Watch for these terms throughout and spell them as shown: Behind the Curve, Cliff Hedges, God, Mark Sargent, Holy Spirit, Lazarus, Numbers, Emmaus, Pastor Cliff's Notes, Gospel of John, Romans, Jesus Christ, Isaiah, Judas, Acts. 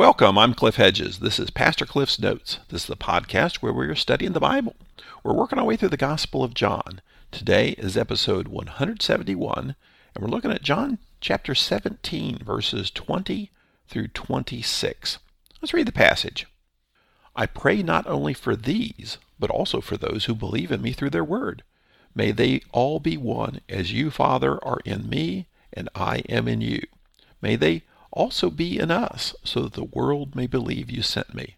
Welcome, I'm Cliff Hedges. This is Pastor Cliff's Notes. This is the podcast where we're studying the Bible. We're working our way through the Gospel of John. Today is episode 171, and we're looking at John chapter 17, verses 20 through 26. Let's read the passage. I pray not only for these, but also for those who believe in me through their word. May they all be one, as you, Father, are in me, and I am in you. May they also be in us, so that the world may believe you sent me.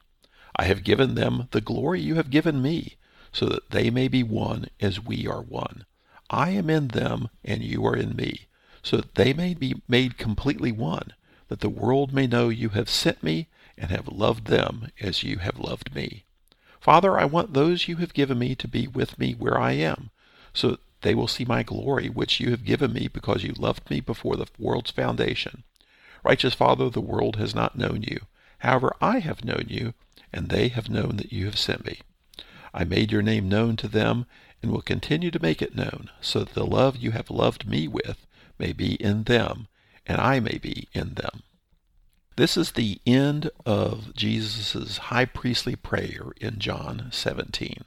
I have given them the glory you have given me, so that they may be one as we are one. I am in them, and you are in me, so that they may be made completely one, that the world may know you have sent me and have loved them as you have loved me. Father, I want those you have given me to be with me where I am, so that they will see my glory which you have given me because you loved me before the world's foundation. Righteous Father, the world has not known you. However, I have known you, and they have known that you have sent me. I made your name known to them and will continue to make it known, so that the love you have loved me with may be in them, and I may be in them. This is the end of Jesus' high priestly prayer in John 17.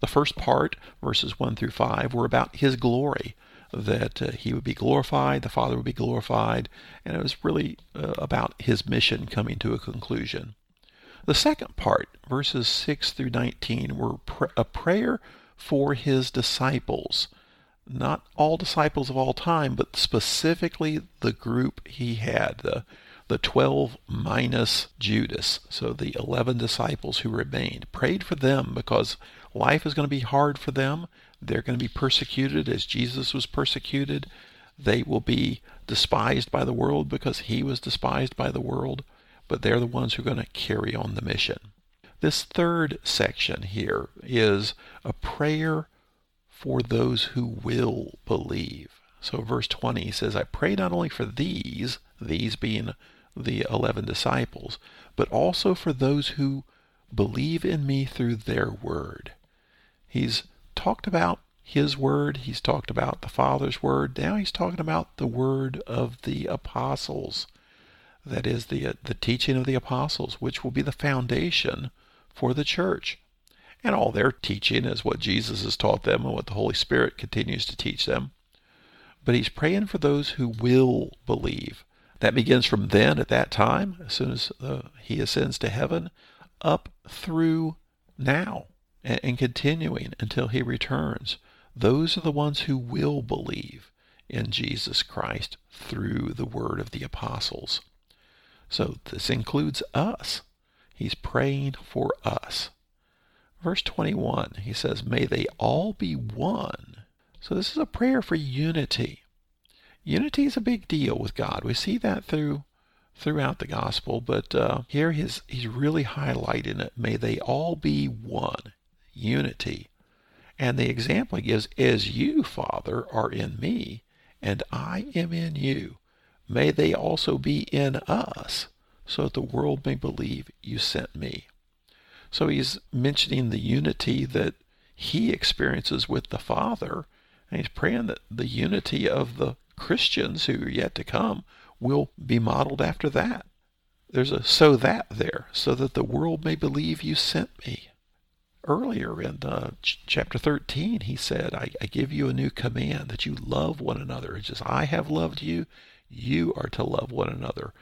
The first part, verses 1 through 5, were about his glory, that he would be glorified, the Father would be glorified, and it was really about his mission coming to a conclusion. The second part, verses 6 through 19, were a prayer for his disciples. Not all disciples of all time, but specifically the group he had, the 12 minus Judas, so the 11 disciples who remained, prayed for them because life is going to be hard for them. They're going to be persecuted as Jesus was persecuted. They will be despised by the world because he was despised by the world, but they're the ones who are going to carry on the mission. This third section here is a prayer for those who will believe. So verse 20 says, I pray not only for these being the 11 disciples, but also for those who believe in me through their word. He's talked about his word, he's talked about the Father's word, now he's talking about the word of the apostles. That is the teaching of the apostles, which will be the foundation for the church. And all their teaching is what Jesus has taught them and what the Holy Spirit continues to teach them. But he's praying for those who will believe. That begins from then, at that time, as soon as he ascends to heaven, up through now and continuing until he returns. Those are the ones who will believe in Jesus Christ through the word of the apostles. So this includes us. He's praying for us. Verse 21, he says, may they all be one. So this is a prayer for unity. Unity is a big deal with God. We see that throughout the gospel, but here he's really highlighting it. May they all be one, unity. And the example he gives, as you, Father, are in me, and I am in you. May they also be in us, so that the world may believe you sent me. So he's mentioning the unity that he experiences with the Father, and he's praying that the unity of the Christians who are yet to come will be modeled after that. There's a so that there, so that the world may believe you sent me. Earlier in chapter 13, he said, I give you a new command that you love one another. It's just I have loved you, you are to love one another.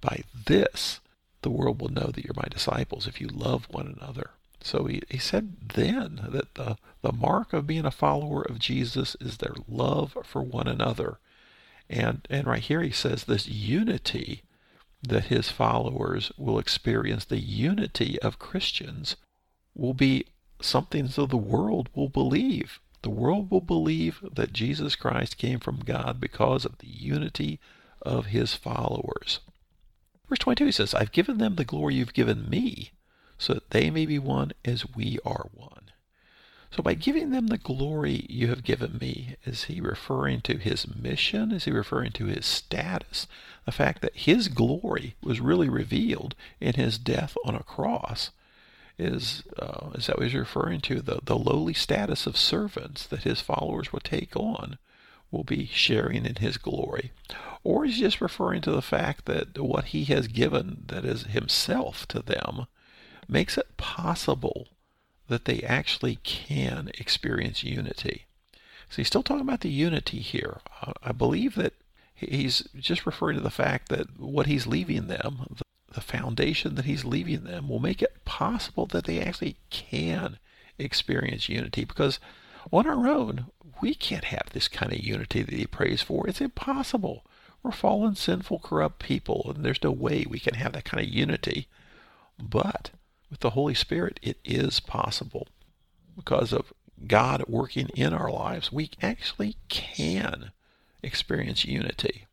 By this, the world will know that you're my disciples if you love one another. So he said then that the mark of being a follower of Jesus is their love for one another. And right here he says this unity that his followers will experience, the unity of Christians, will be something so the world will believe. The world will believe that Jesus Christ came from God because of the unity of his followers. Verse 22, he says, I've given them the glory you've given me, so that they may be one as we are one. So by giving them the glory you have given me, is he referring to his mission? Is he referring to his status? The fact that his glory was really revealed in his death on a cross is that what he's referring to? The lowly status of servants that his followers will take on will be sharing in his glory. or he's just referring to the fact that what he has given, that is himself, to them, makes it possible that they actually can experience unity. So he's still talking about the unity here. I believe that he's just referring to the fact that what he's leaving them, the foundation that he's leaving them, will make it possible that they actually can experience unity, because on our own, we can't have this kind of unity that he prays for. It's impossible. We're fallen, sinful, corrupt people, and there's no way we can have that kind of unity. But with the Holy Spirit, it is possible. Because of God working in our lives, we actually can experience unity.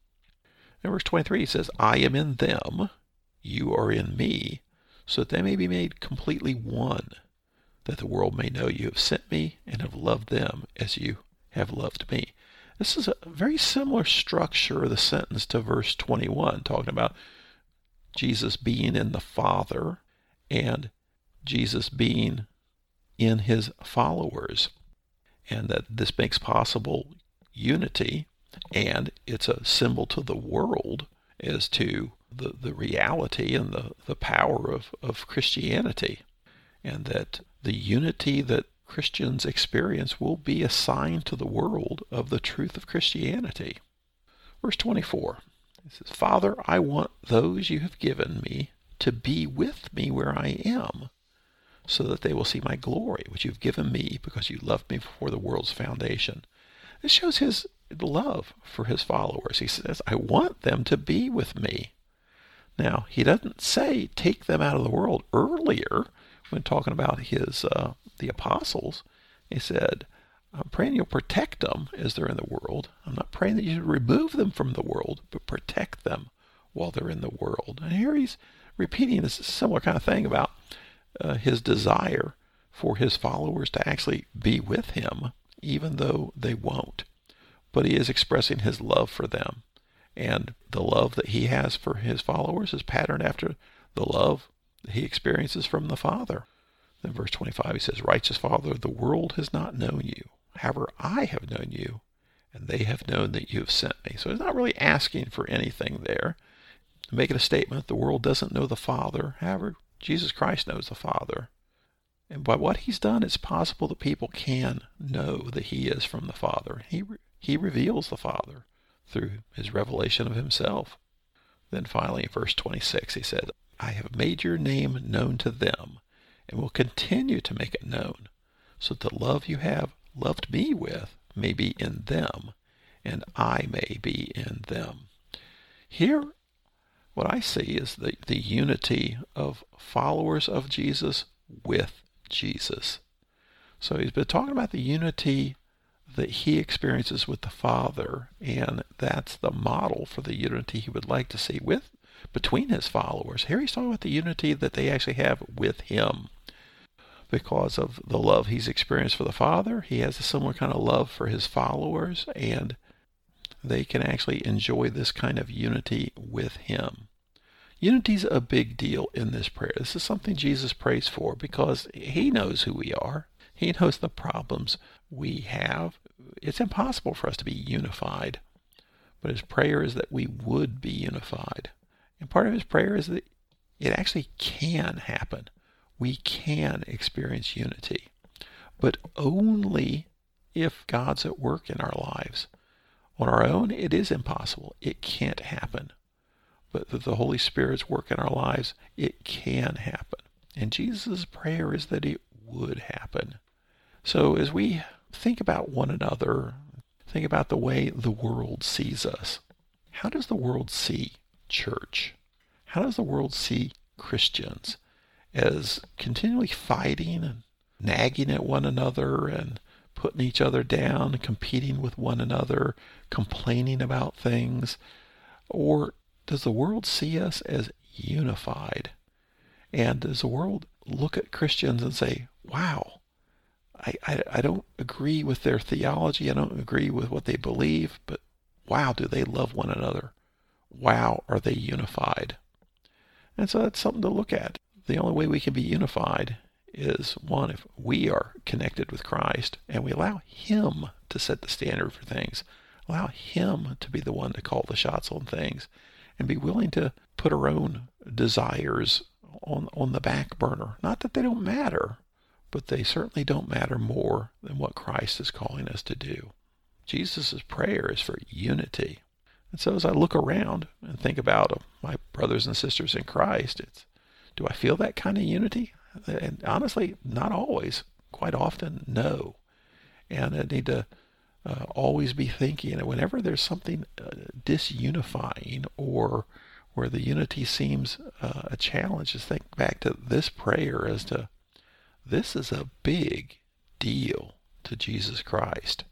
In verse 23, he says, I am in them, you are in me, so that they may be made completely one, that the world may know you have sent me and have loved them as you have loved me. This is a very similar structure of the sentence to verse 21, talking about Jesus being in the Father and Jesus being in his followers, and that this makes possible unity, and it's a symbol to the world as to the reality and the power of Christianity, and that the unity that Christians experience will be a sign to the world of the truth of Christianity. Verse 24, it says, Father, I want those you have given me to be with me where I am, so that they will see my glory, which you've given me because you loved me before the world's foundation. This shows his love for his followers. He says, I want them to be with me. Now, he doesn't say take them out of the world earlier. When talking about the apostles, he said, I'm praying you'll protect them as they're in the world. I'm not praying that you should remove them from the world, but protect them while they're in the world. And here he's repeating this similar kind of thing about his desire for his followers to actually be with him, even though they won't. But he is expressing his love for them. And the love that he has for his followers is patterned after the love he experiences from the Father. Then verse 25, he says, Righteous Father, the world has not known you. However, I have known you, and they have known that you have sent me. So he's not really asking for anything there. Making a statement, the world doesn't know the Father. However, Jesus Christ knows the Father. And by what he's done, it's possible that people can know that he is from the Father. He reveals the Father through his revelation of himself. Then finally, in verse 26, he said, I have made your name known to them, and will continue to make it known, so that the love you have loved me with may be in them, and I may be in them. Here, what I see is the unity of followers of Jesus with Jesus. So he's been talking about the unity that he experiences with the Father, and that's the model for the unity he would like to see with between his followers. Here he's talking about the unity that they actually have with him. Because of the love he's experienced for the Father, he has a similar kind of love for his followers, and they can actually enjoy this kind of unity with him. Unity's a big deal in this prayer. This is something Jesus prays for because he knows who we are. He knows the problems we have. It's impossible for us to be unified, but his prayer is that we would be unified. And part of his prayer is that it actually can happen. We can experience unity, but only if God's at work in our lives. On our own, it is impossible. It can't happen. But through the Holy Spirit's work in our lives, it can happen. And Jesus' prayer is that it would happen. So as we think about one another, think about the way the world sees us. How does the world see Church? How does the world see Christians? As continually fighting and nagging at one another and putting each other down, competing with one another, complaining about things? Or does the world see us as unified? And does the world look at Christians and say, wow, I don't agree with their theology, I don't agree with what they believe, but wow, do they love one another? Wow, are they unified? And so that's something to look at. The only way we can be unified is, one, if we are connected with Christ and we allow him to set the standard for things, Allow him to be the one to call the shots on things and be willing to put our own desires on the back burner. Not that they don't matter, but they certainly don't matter more than what Christ is calling us to do. Jesus' prayer is for unity. And so as I look around and think about my brothers and sisters in Christ, do I feel that kind of unity? And honestly, not always. Quite often, no. And I need to always be thinking that whenever there's something disunifying or where the unity seems a challenge, just think back to this prayer as to this is a big deal to Jesus Christ.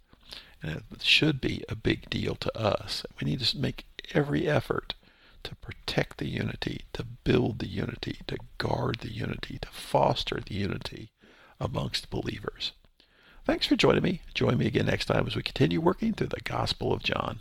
And it should be a big deal to us. We need to make every effort to protect the unity, to build the unity, to guard the unity, to foster the unity amongst believers. Thanks for joining me. Join me again next time as we continue working through the Gospel of John.